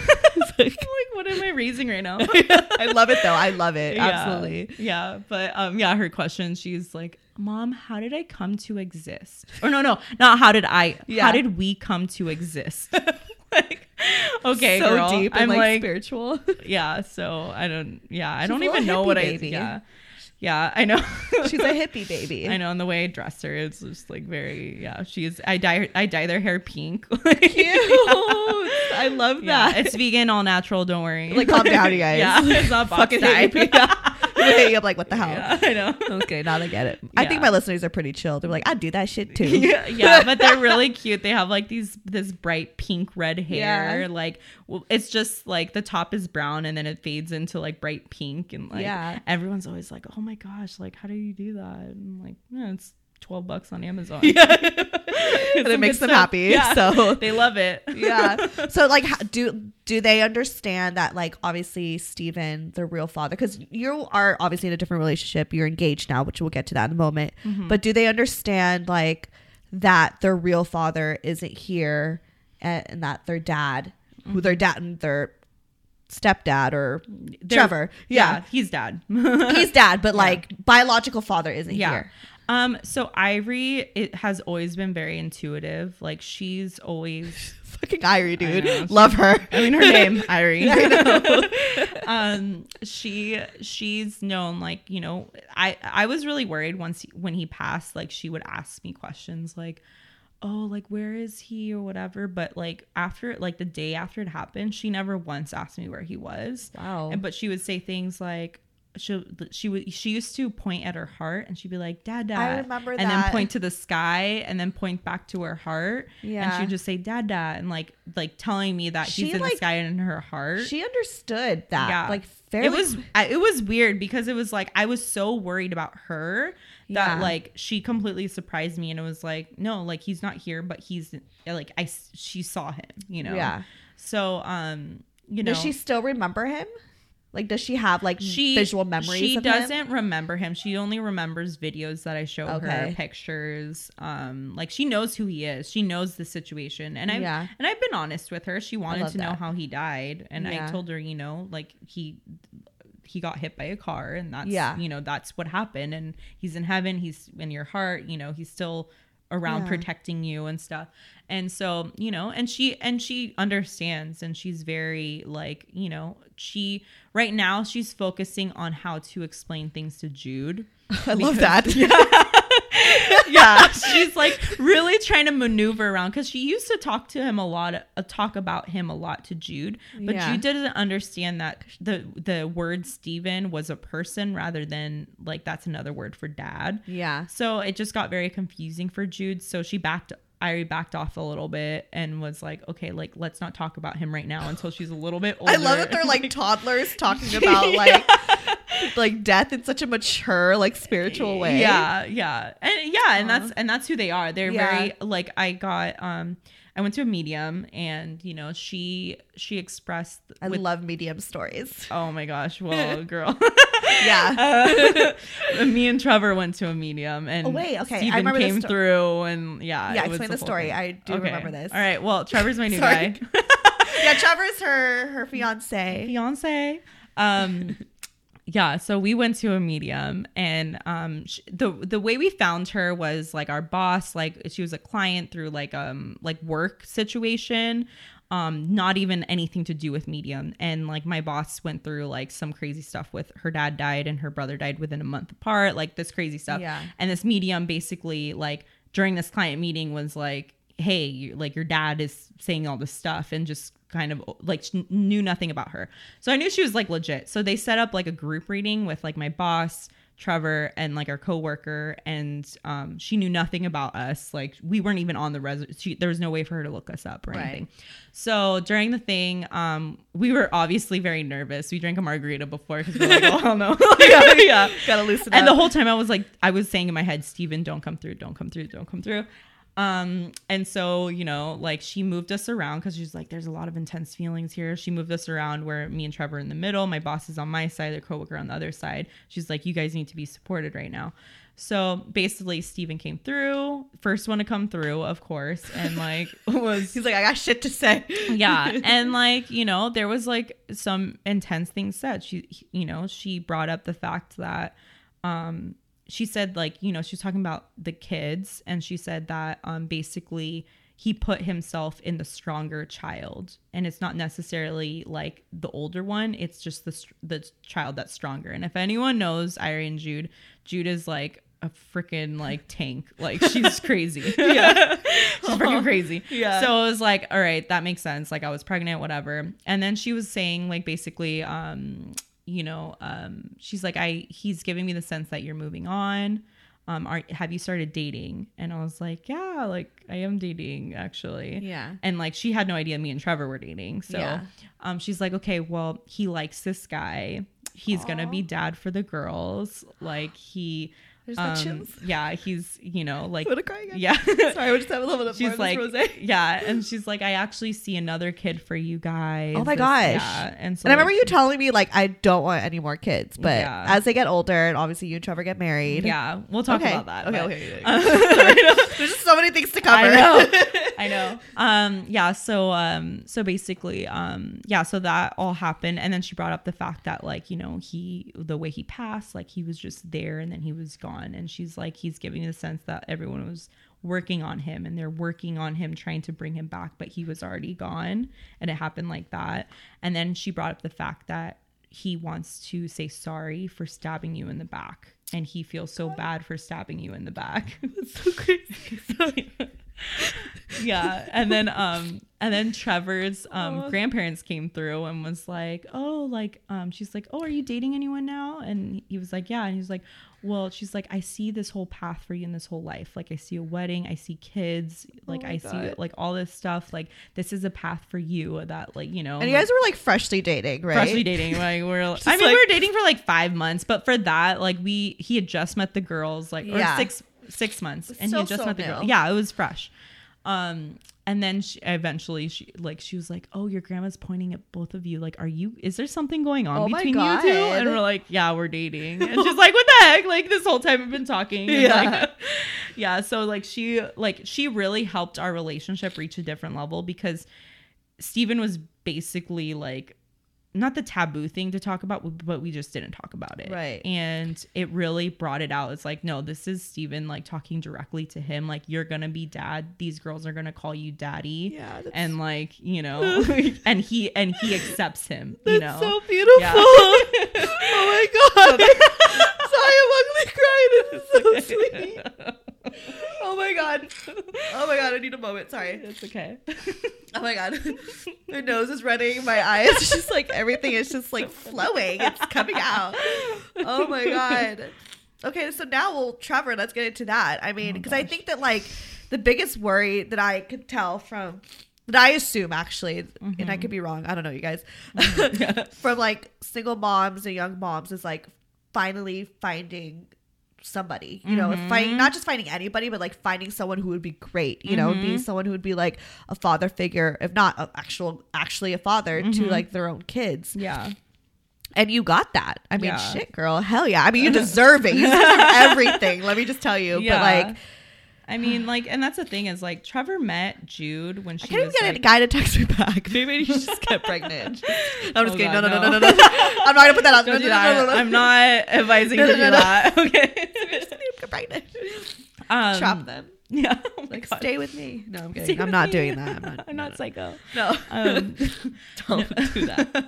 Like, like, what am I raising right now? I love it though. I love it. Yeah. Absolutely. Yeah, but um, yeah, her question. She's like, Mom, how did I come to exist? Or no, no, not how did I? Yeah. How did we come to exist? Like, okay, so girl, deep and I'm like, like spiritual. Yeah, so I don't. Yeah, I she's don't even know what baby. I. Yeah, yeah, I know. She's a hippie baby. I know, and the way I dress her is just like very. Yeah, she's. I dye. I dye their hair pink. Like, cute. Yeah. I love that. Yeah, it's vegan, all natural. Don't worry. Like, calm down, you guys. Yeah, it's not fucking dye. Hey, I'm like, what the hell? Yeah, I know. Okay, now they get it. Yeah. I think my listeners are pretty chill. They're like, I do that shit too. Yeah, yeah, but they're really cute. They have like these this bright pink red hair. Yeah. Like, well, it's just like the top is brown and then it fades into like bright pink, and like yeah. everyone's always like, oh my gosh, like how do you do that? And I'm like, no, yeah, it's twelve bucks on Amazon. Yeah. And it makes them stuff. happy. Yeah. So they love it. Yeah. So like, do do they understand that, like, obviously Steven, the real father, because you are obviously in a different relationship, you're engaged now, which we'll get to that in a moment, mm-hmm. but do they understand like that their real father isn't here, and, and that their dad, mm-hmm. who their dad and their stepdad or They're, Trevor. Yeah. yeah. He's dad. He's dad, but like yeah. biological father isn't yeah. here. Um, so Irie, it has always been very intuitive. Like, she's always fucking Irie, dude. Know, she, love her. I mean, her name, Irie. I know. Um, she she's known, like, you know, I I was really worried once he, when he passed. Like, she would ask me questions like, oh, like, where is he or whatever. But like after, like the day after it happened, she never once asked me where he was. Wow. And but she would say things like, she she would she used to point at her heart, and she'd be like, dad, dad, I remember and that. Then point to the sky and then point back to her heart. Yeah. And she'd just say, dad, dad, and like like telling me that she, he's in like, the sky and in her heart. She understood that. Yeah. Like fairly. It was it was weird because it was like I was so worried about her that yeah. like she completely surprised me, and it was like, no, like he's not here, but he's like I she saw him, you know. Yeah. So um you know, does she still remember him? Like, does she have, like, she, visual memories she of him? She doesn't remember him. She only remembers videos that I show okay. her, pictures. Um, like, she knows who he is. She knows the situation. And I've, yeah. and I've been honest with her. She wanted to that. know how he died. And yeah. I told her, you know, like, he... he got hit by a car. And that's, yeah. you know, that's what happened. And he's in heaven. He's in your heart. You know, he's still around yeah. protecting you and stuff. And so, you know, and she and she understands, and she's very like, you know, she right now she's focusing on how to explain things to Jude. I love that. Yeah. Yeah, she's like really trying to maneuver around, because she used to talk to him a lot, uh, talk about him a lot to Jude, but yeah. Jude didn't understand that the the word Steven was a person rather than like that's another word for dad. Yeah. So it just got very confusing for Jude. So she backed Irie backed off a little bit and was like, okay, like let's not talk about him right now until she's a little bit older. I love that they're like toddlers talking about like yeah. like death in such a mature, like spiritual way. Yeah, yeah. And yeah, Aww. and that's and that's who they are. They're yeah. very like I got um I went to a medium, and you know, she she expressed I with, love medium stories. Oh my gosh. Well, girl. Yeah. Uh, me and Trevor went to a medium, and oh, wait, okay. Steven I remember came sto- through, and yeah. Yeah, explain the, the story. Thing. I do okay. remember this. All right. Well, Trevor's my new guy. Yeah, Trevor's her her fiance. Fiance. Um Yeah, so we went to a medium, and um, she, the the way we found her was like our boss, like she was a client through like um like work situation, um not even anything to do with medium. And like my boss went through like some crazy stuff with her dad died and her brother died within a month apart, like this crazy stuff. Yeah. And this medium basically like during this client meeting was like, hey, you, like your dad is saying all this stuff, and just kind of like knew nothing about her. So I knew she was like legit. So they set up like a group reading with like my boss, Trevor, and like our coworker, and um she knew nothing about us. Like we weren't even on the res she, there was no way for her to look us up or right. anything. So during the thing, um we were obviously very nervous. We drank a margarita before because we were like, oh hell no. yeah, yeah. Gotta loosen up. And the whole time I was like, I was saying in my head, Steven, don't come through, don't come through, don't come through. Um, and so, you know, like she moved us around because she's like, there's a lot of intense feelings here. She moved us around where me and Trevor are in the middle. My boss is on my side, their coworker on the other side. She's like, you guys need to be supported right now. So basically Steven came through, first one to come through, of course. And like, was, he's like, I got shit to say. Yeah. And like, you know, there was like some intense things said. She, he, you know, she brought up the fact that, um, she said, like, you know, she was talking about the kids, and she said that um, basically he put himself in the stronger child, and it's not necessarily like the older one. It's just the the child that's stronger. And if anyone knows Irie and Jude, Jude is like a freaking like tank. Like she's crazy. Yeah, she's freaking crazy. Yeah. So I was like, all right, that makes sense. Like I was pregnant, whatever. And then she was saying like basically, um, you know, um, she's like, I, he's giving me the sense that you're moving on. Um, are, have you started dating? And I was like, yeah, like I am dating actually. Yeah. And like, she had no idea me and Trevor were dating. So, yeah. um, she's like, okay, well, he likes this guy. He's Aww. Gonna be dad for the girls. Like he, There's um, no chills. Yeah, he's, you know, like, what a cry again. Yeah. Sorry, we just have a little bit of she's like, rose. Yeah, and she's like, I actually see another kid for you guys. Oh my this, gosh. Yeah. And so, and like, I remember you telling me like, I don't want any more kids, but yeah. as they get older, and obviously you and Trevor get married. Yeah, we'll talk okay. about that. Okay, but, okay, okay. Um, there's just so many things to cover. I know. I know. Um, yeah. So, um, so basically, um, yeah. So that all happened, and then she brought up the fact that like, you know, he, the way he passed, like he was just there, and then he was gone. And she's like, he's giving the sense that everyone was working on him, and they're working on him trying to bring him back, but he was already gone, and it happened like that. And then she brought up the fact that he wants to say sorry for stabbing you in the back, and he feels so bad for stabbing you in the back. That's so crazy. Yeah. And then um and then Trevor's um grandparents came through and was like, oh, like um she's like, oh, are you dating anyone now? And he was like, yeah. And he was like, well, she's like, I see this whole path for you in this whole life. Like I see a wedding, I see kids, like oh I God. see like all this stuff, like this is a path for you that like, you know. And you guys like, were like freshly dating, right? Freshly dating. Like we're I mean like, we were dating for like five months, but for that like we he had just met the girls like or yeah. six six months and so, he just so met the girl. Yeah, it was fresh. Um and then she, eventually she like she was like, oh, your grandma's pointing at both of you, like are you is there something going on oh between you two? And we're like, yeah, we're dating. And she's like, what the heck, like this whole time I've been talking. And yeah like, yeah so like she like she really helped our relationship reach a different level, because Steven was basically like not the taboo thing to talk about, but we just didn't talk about it. Right. And it really brought it out. It's like, no, this is Steven like talking directly to him. Like, you're going to be dad. These girls are going to call you daddy. Yeah. And like, you know, and he, and he accepts him. That's you know? so beautiful. Yeah. Oh my God. Sorry, I'm ugly crying. It's so sweet. Oh my God. Oh my God. I need a moment. Sorry. It's okay. Oh my God. Her nose is running. My eyes. It's just like everything is just like flowing. It's coming out. Oh my God. Okay. So now we'll, Trevor, let's get into that. I mean, because oh I think that like the biggest worry that I could tell from, that I assume actually, mm-hmm. and I could be wrong, I don't know, you guys, mm-hmm. yeah. from like single moms and young moms is like finally finding somebody, you know, mm-hmm. finding not just finding anybody, but like finding someone who would be great, you mm-hmm. know, be someone who would be like a father figure, if not a actual, actually a father mm-hmm. to like their own kids. Yeah. And you got that. I mean, yeah. shit, girl. Hell yeah. I mean, you deserve it. You deserve everything. Let me just tell you. Yeah. But like, I mean, like, and that's the thing is, like, Trevor met Jude when she I couldn't was, get like, a guy to text me back. Maybe you just get pregnant. No, I'm just oh kidding. God, no, no, no, no, no, no. I'm not going to put that out. Don't do that. No, no, no. I'm not advising no, no, you to no, do no. that. Okay. Just get pregnant. Um, Trap them. Yeah. Oh like, God. Stay with me. No, I'm kidding. Stay I'm not me. doing that. I'm not, I'm not no, psycho. No. Um, Don't no. do that.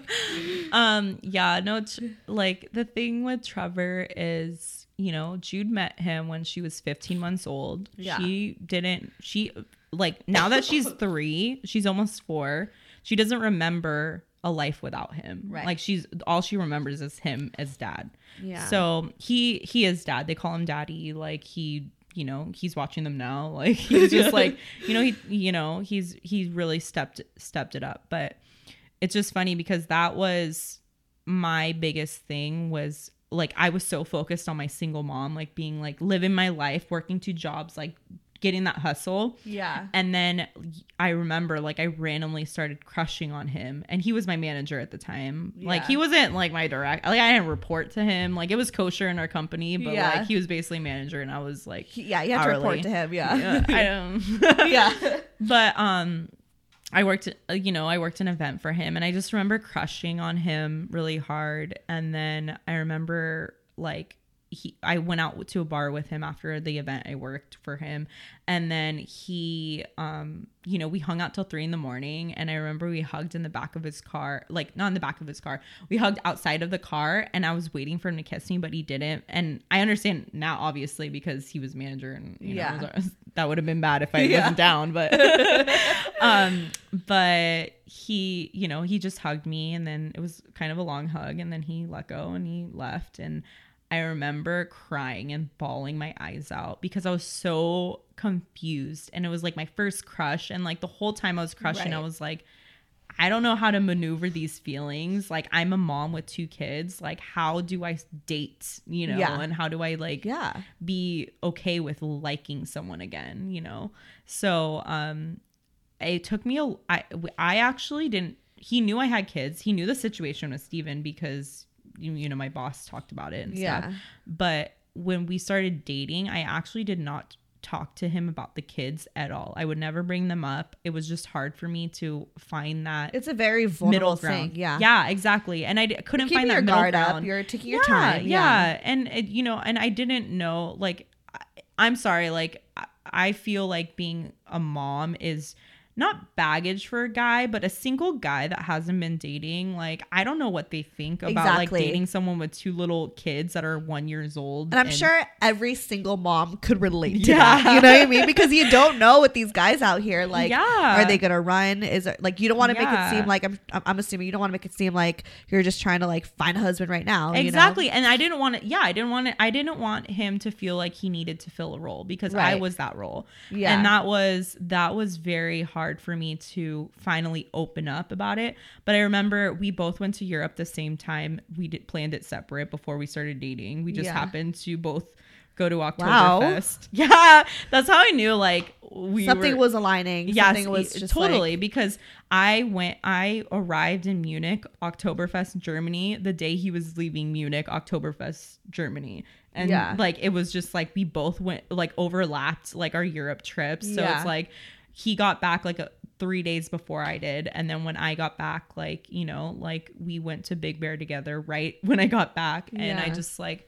Um, yeah, no, tr- like, the thing with Trevor is... You know, Jude met him when she was fifteen months old. Yeah. She didn't, she, like, now that she's three, she's almost four, she doesn't remember a life without him. Right. Like, she's, all she remembers is him as dad. Yeah. So he, he is dad. They call him daddy. Like, he, you know, he's watching them now. Like, he's just like, you know, he, you know, he's, he's really stepped, stepped it up. But it's just funny because that was my biggest thing was, like, I was so focused on my single mom, like, being, like, living my life, working two jobs, like, getting that hustle. Yeah. And then I remember, like, I randomly started crushing on him. And he was my manager at the time. Yeah. Like, he wasn't, like, my direct... Like, I didn't report to him. Like, it was kosher in our company, but, yeah. like, he was basically manager, and I was, like, he, yeah, you have hourly. to report to him, yeah. yeah. I don't... yeah. But, um... I worked, you know, I worked an event for him, and I just remember crushing on him really hard. And then I remember, like, he, I went out to a bar with him after the event. I worked for him, and then he, um, you know, we hung out till three in the morning. And I remember we hugged in the back of his car, like, not in the back of his car. We hugged outside of the car, and I was waiting for him to kiss me, but he didn't. And I understand now, obviously, because he was manager, and you yeah. know, it was, that would have been bad if I yeah. wasn't down, but. um but he you know he just hugged me, and then it was kind of a long hug, and then he let go and he left. And I remember crying and bawling my eyes out because I was so confused, and it was like my first crush, and like the whole time I was crushing, right. I was like, I don't know how to maneuver these feelings. Like, I'm a mom with two kids. Like, how do I date, you know, yeah. and how do I, like, yeah. be okay with liking someone again, you know? So um it took me a I, I actually didn't he knew I had kids. He knew the situation with Steven because, you know, my boss talked about it and yeah. stuff. But when we started dating, I actually did not talk to him about the kids at all. I would never bring them up. It was just hard for me to find that. It's a very vulnerable middle ground. Thing. Yeah. Yeah, exactly. And I d- couldn't find that middle ground. You're keeping your guard up. You're taking your yeah, time. Yeah. yeah. And, it, you know, and I didn't know, like, I, I'm sorry. Like, I, I feel like being a mom is... not baggage for a guy, but a single guy that hasn't been dating, like, I don't know what they think about exactly. like dating someone with two little kids that are one years old. And I'm and- sure every single mom could relate to yeah. that. You know what I mean? Because you don't know what these guys out here, like, yeah. are they going to run? Is there, like, you don't want to yeah. make it seem like, I'm I'm assuming you don't want to make it seem like you're just trying to, like, find a husband right now. Exactly. You know? And I didn't want to, yeah, I didn't want to, I didn't want him to feel like he needed to fill a role because right. I was that role. Yeah. And that was, that was very hard. hard for me to finally open up about it. But I remember we both went to Europe the same time. We did, planned it separate before we started dating. We just yeah. happened to both go to Oktoberfest. Wow. Yeah, that's how I knew, like, we something were, was aligning. Yeah, something was just totally like, because I went I arrived in Munich, Oktoberfest, Germany, the day he was leaving Munich, Oktoberfest, Germany. And yeah. like it was just like we both went, like, overlapped, like, our Europe trips. So yeah. it's like he got back like a, three days before I did. And then when I got back, like, you know, like, we went to Big Bear together right when I got back. And yeah. I just, like,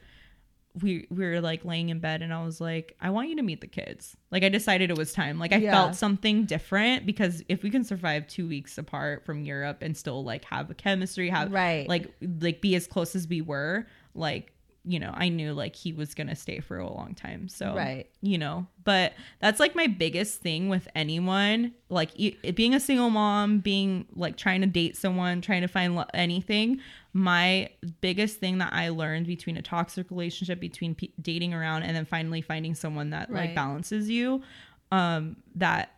we, we were like laying in bed, and I was like, I want you to meet the kids. Like, I decided it was time. Like, I yeah. felt something different, because if we can survive two weeks apart from Europe and still, like, have a chemistry, have right. like, like be as close as we were, like, you know, I knew, like, he was going to stay for a long time. So, right. you know, but that's, like, my biggest thing with anyone, like, it, being a single mom, being, like, trying to date someone, trying to find lo- anything. My biggest thing that I learned between a toxic relationship, between p- dating around and then finally finding someone that right. like balances you, um, that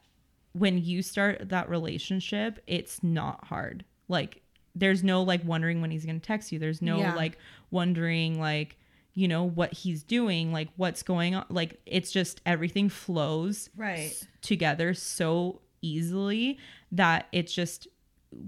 when you start that relationship, it's not hard. Like, there's no, like, wondering when he's going to text you. There's no yeah. like wondering, like, you know, what he's doing, like, what's going on. Like, it's just everything flows right s- together so easily that it's just,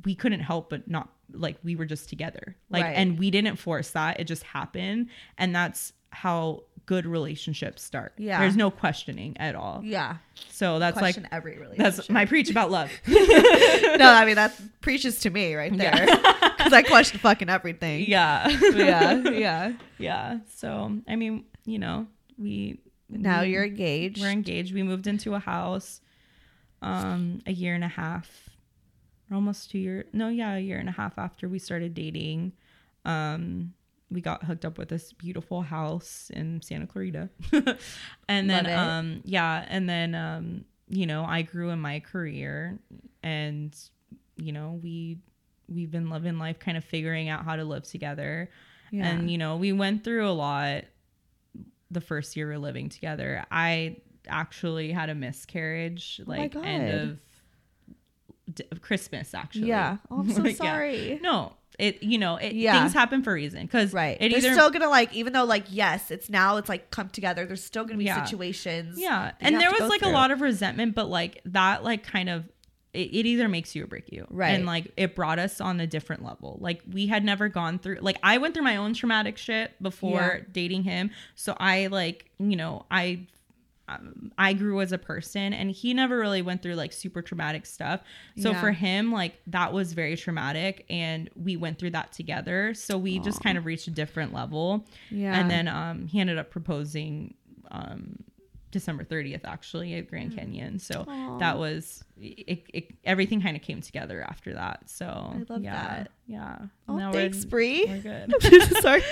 we couldn't help but not, like, we were just together, like, right. and we didn't force that. It just happened. And that's how good relationships start. Yeah. There's no questioning at all. Yeah. So that's Question like every relationship. That's my preach about love. No, I mean, that preaches to me right there. Because yeah. I question fucking everything. Yeah. Yeah. Yeah. Yeah. So, I mean, you know, we... Now we, you're engaged. We're engaged. We moved into a house um, a year and a half. Almost two years. No, yeah, a year and a half after we started dating. Um... We got hooked up with this beautiful house in Santa Clarita. And then, um, yeah. And then, um, you know, I grew in my career and, you know, we, we've been living life kind of figuring out how to live together. Yeah. And, you know, we went through a lot the first year we were living together. I actually had a miscarriage, like oh end of d- Christmas, actually. Yeah. Oh, I'm so like, sorry. Yeah. No. It you know it yeah. things happen for a reason because right it they're either, still gonna like even though like yes it's now it's like come together there's still gonna be yeah. situations yeah and there was like through. a lot of resentment but like that like kind of it, it either makes you or break you right and like it brought us on a different level like we had never gone through like I went through my own traumatic shit before yeah. dating him so I like you know I um, I grew as a person and he never really went through like super traumatic stuff. So yeah. for him, like that was very traumatic and we went through that together. So we Aww. just kind of reached a different level. Yeah. And then, um, he ended up proposing, um, December thirtieth actually at Grand Canyon. So Aww. that was, it, it, everything kind of came together after that. So I love yeah, that. Yeah. Oh, now thanks, Bree. We're good. Sorry.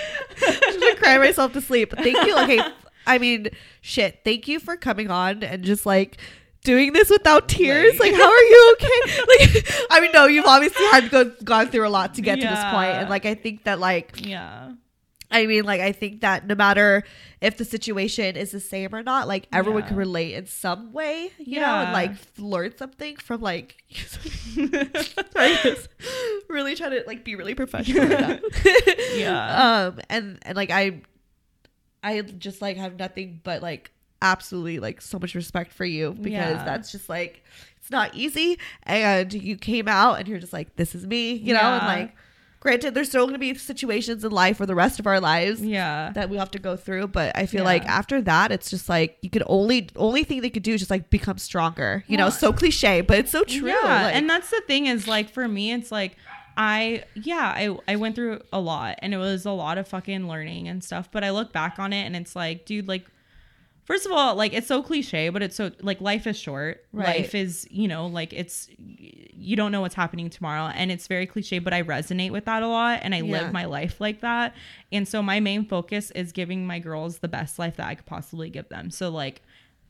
I'm gonna cry myself to sleep. Thank you. Okay. I mean, shit, thank you for coming on and just like doing this without tears. Like, like how are you okay? Like, I mean, no, you've obviously had go- gone through a lot to get yeah. to this point. And like, I think that like, yeah, I mean, like, I think that no matter if the situation is the same or not, like everyone yeah. can relate in some way, you yeah. know, and like learn something from like, really trying to like be really professional. Right now. Yeah. Um, and, and like, I, I just like have nothing but like absolutely like so much respect for you because yeah. that's just like it's not easy and you came out and you're just like this is me you yeah. know and like granted there's still gonna be situations in life for the rest of our lives yeah that we have to go through but I feel yeah. like after that it's just like you could only only thing they could do is just like become stronger you yeah. know so cliche but it's so true yeah like, and that's the thing is like for me it's like I, yeah, I, I went through a lot and it was a lot of fucking learning and stuff, but I look back on it and it's like, dude, like, first of all, like, it's so cliche, but it's so, like, life is short. Right. Life is, you know, like, it's, you don't know what's happening tomorrow and it's very cliche, but I resonate with that a lot and I yeah. live my life like that. And so my main focus is giving my girls the best life that I could possibly give them. So, like,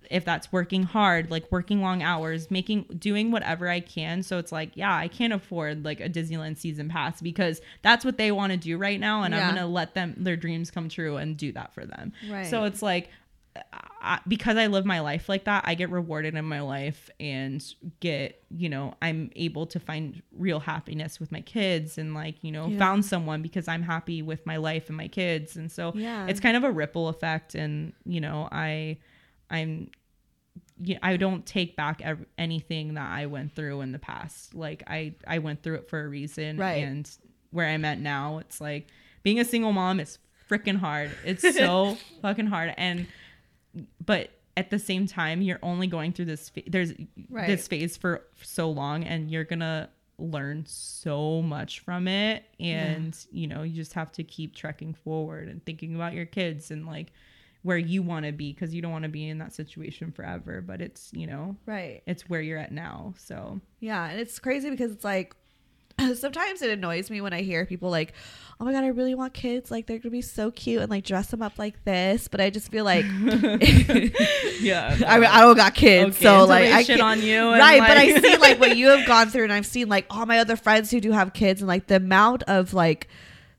if that's working hard, like working long hours, making, doing whatever I can. So it's like, yeah, I can't afford like a Disneyland season pass because that's what they want to do right now. And yeah. I'm going to let them, their dreams come true and do that for them. Right. So it's like, I, because I live my life like that, I get rewarded in my life and get, you know, I'm able to find real happiness with my kids and like, you know, yeah. found someone because I'm happy with my life and my kids. And so yeah. it's kind of a ripple effect. And, you know, I, I'm, yeah, I don't take back ev- anything that I went through in the past. Like I, I went through it for a reason, right. and where I'm at now, it's like being a single mom is freaking hard. It's so fucking hard. And but at the same time, you're only going through this. Fa- there's right. this phase for so long, and you're gonna learn so much from it. And yeah. you know, you just have to keep trekking forward and thinking about your kids and like. Where you want to be because you don't want to be in that situation forever, but it's, you know, right. It's where you're at now. So yeah. And it's crazy because it's like, sometimes it annoys me when I hear people like, oh my God, I really want kids. Like they're going to be so cute and like dress them up like this. But I just feel like, yeah, I, mean, I don't got kids. Okay, so like I shit on you. And right. Like- but I see like what you have gone through and I've seen like all my other friends who do have kids and like the amount of like,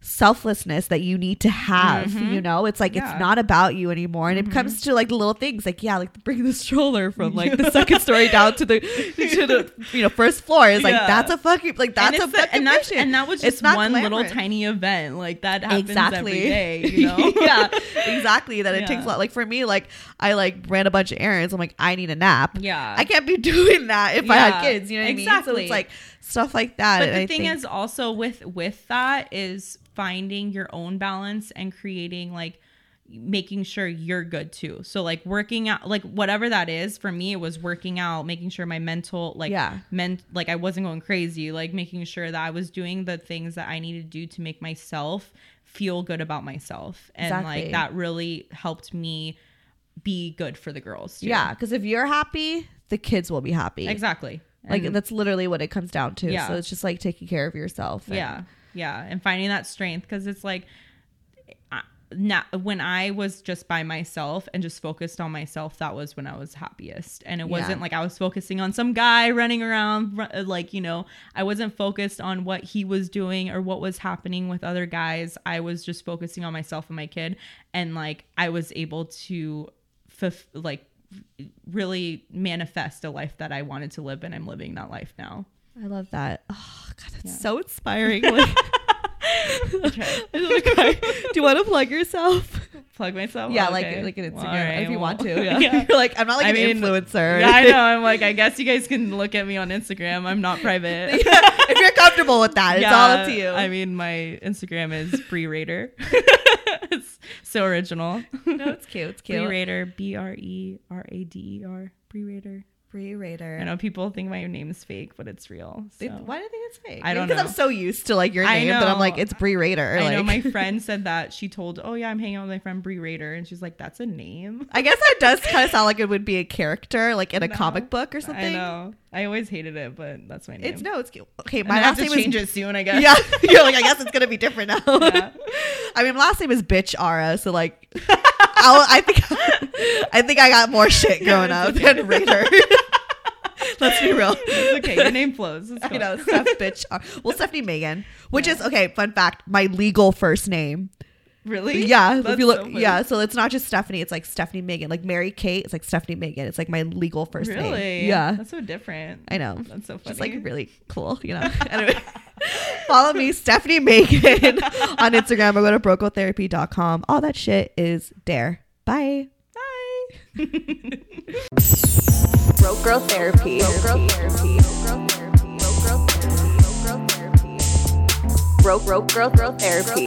selflessness that you need to have mm-hmm. you know it's like yeah. it's not about you anymore and mm-hmm. it comes to like the little things like yeah like bring the stroller from like the second story down to the to the you know first floor is like yeah. that's a fucking like that's a the, fucking and, that's, and that was just one glamorous. Little tiny event like that happens exactly. every day you know yeah exactly that it yeah. takes a lot like for me like I like ran a bunch of errands I'm like I need a nap yeah I can't be doing that if yeah. I had kids you know what exactly. I mean so it's like stuff like that but the I thing think. Is also with with that is finding your own balance and creating like making sure you're good too. So like working out, like whatever that is, for me it was working out, making sure my mental, like yeah. meant like I wasn't going crazy, like making sure that I was doing the things that I needed to do to make myself feel good about myself. And exactly. like that really helped me be good for the girls too. Yeah, because if you're happy, the kids will be happy. Exactly. Like and that's literally what it comes down to. Yeah. So it's just like taking care of yourself. And yeah. Yeah. And finding that strength, because it's like now when I was just by myself and just focused on myself, that was when I was happiest. And it yeah. wasn't like I was focusing on some guy running around, like, you know, I wasn't focused on what he was doing or what was happening with other guys. I was just focusing on myself and my kid, and like I was able to f- like really manifest a life that I wanted to live, and I'm living that life now. I love that. Oh god, that's yeah. so inspiring. Like okay. Okay. Do you want to plug yourself? Plug myself? Yeah, okay. like like an Instagram well, right, if you well, want to. Yeah. Yeah. You're like, I'm not like I an mean, influencer. Yeah, I know. I'm like, I guess you guys can look at me on Instagram. I'm not private. Yeah. If you're comfortable with that, yeah, it's all up to you. I mean, my Instagram is Bre Rader. It's so original. No, it's cute. It's cute. Bre Rader, B R E R A D E R. Bre Rader. Bre Rader. I know people think my name's fake, but it's real. So. They, why do they think it's fake? I don't know. Because I'm so used to like your name that I'm like, it's Bre Rader. I like. know. My friend said that. She told, oh yeah, I'm hanging out with my friend Bre Rader. And she's like, that's a name. I guess that does kind of sound like it would be a character, like in a no, comic book or something. I know. I always hated it, but that's my name. It's no, it's cute. Okay, my last name is... I have to change it soon, I guess. Yeah. You're like, I guess it's going to be different now. Yeah. I mean, my last name is Bitch Ara, so like... I'll, I think I think I got more shit going yeah, up okay. than Raider. Let's be real. It's okay, your name flows. Let's go. I know, Steph Bitch. Are, well, Stephanie Megan, which yeah. is okay. Fun fact: my legal first name. Really? Yeah. That's if you look, so yeah. So it's not just Stephanie. It's like Stephanie Megan, like Mary Kate. It's like Stephanie Megan. It's like my legal first really? name. Really? Yeah. That's so different. I know. That's so funny. It's like really cool, you know. Anyway. Follow me, Stephanie Megan, on Instagram, or go to brocotherapy dot com. All that shit is there. Bye. Bye. Broke Girl Therapy. Broke Girl Therapy. Broke Girl Therapy. Broke Girl Therapy.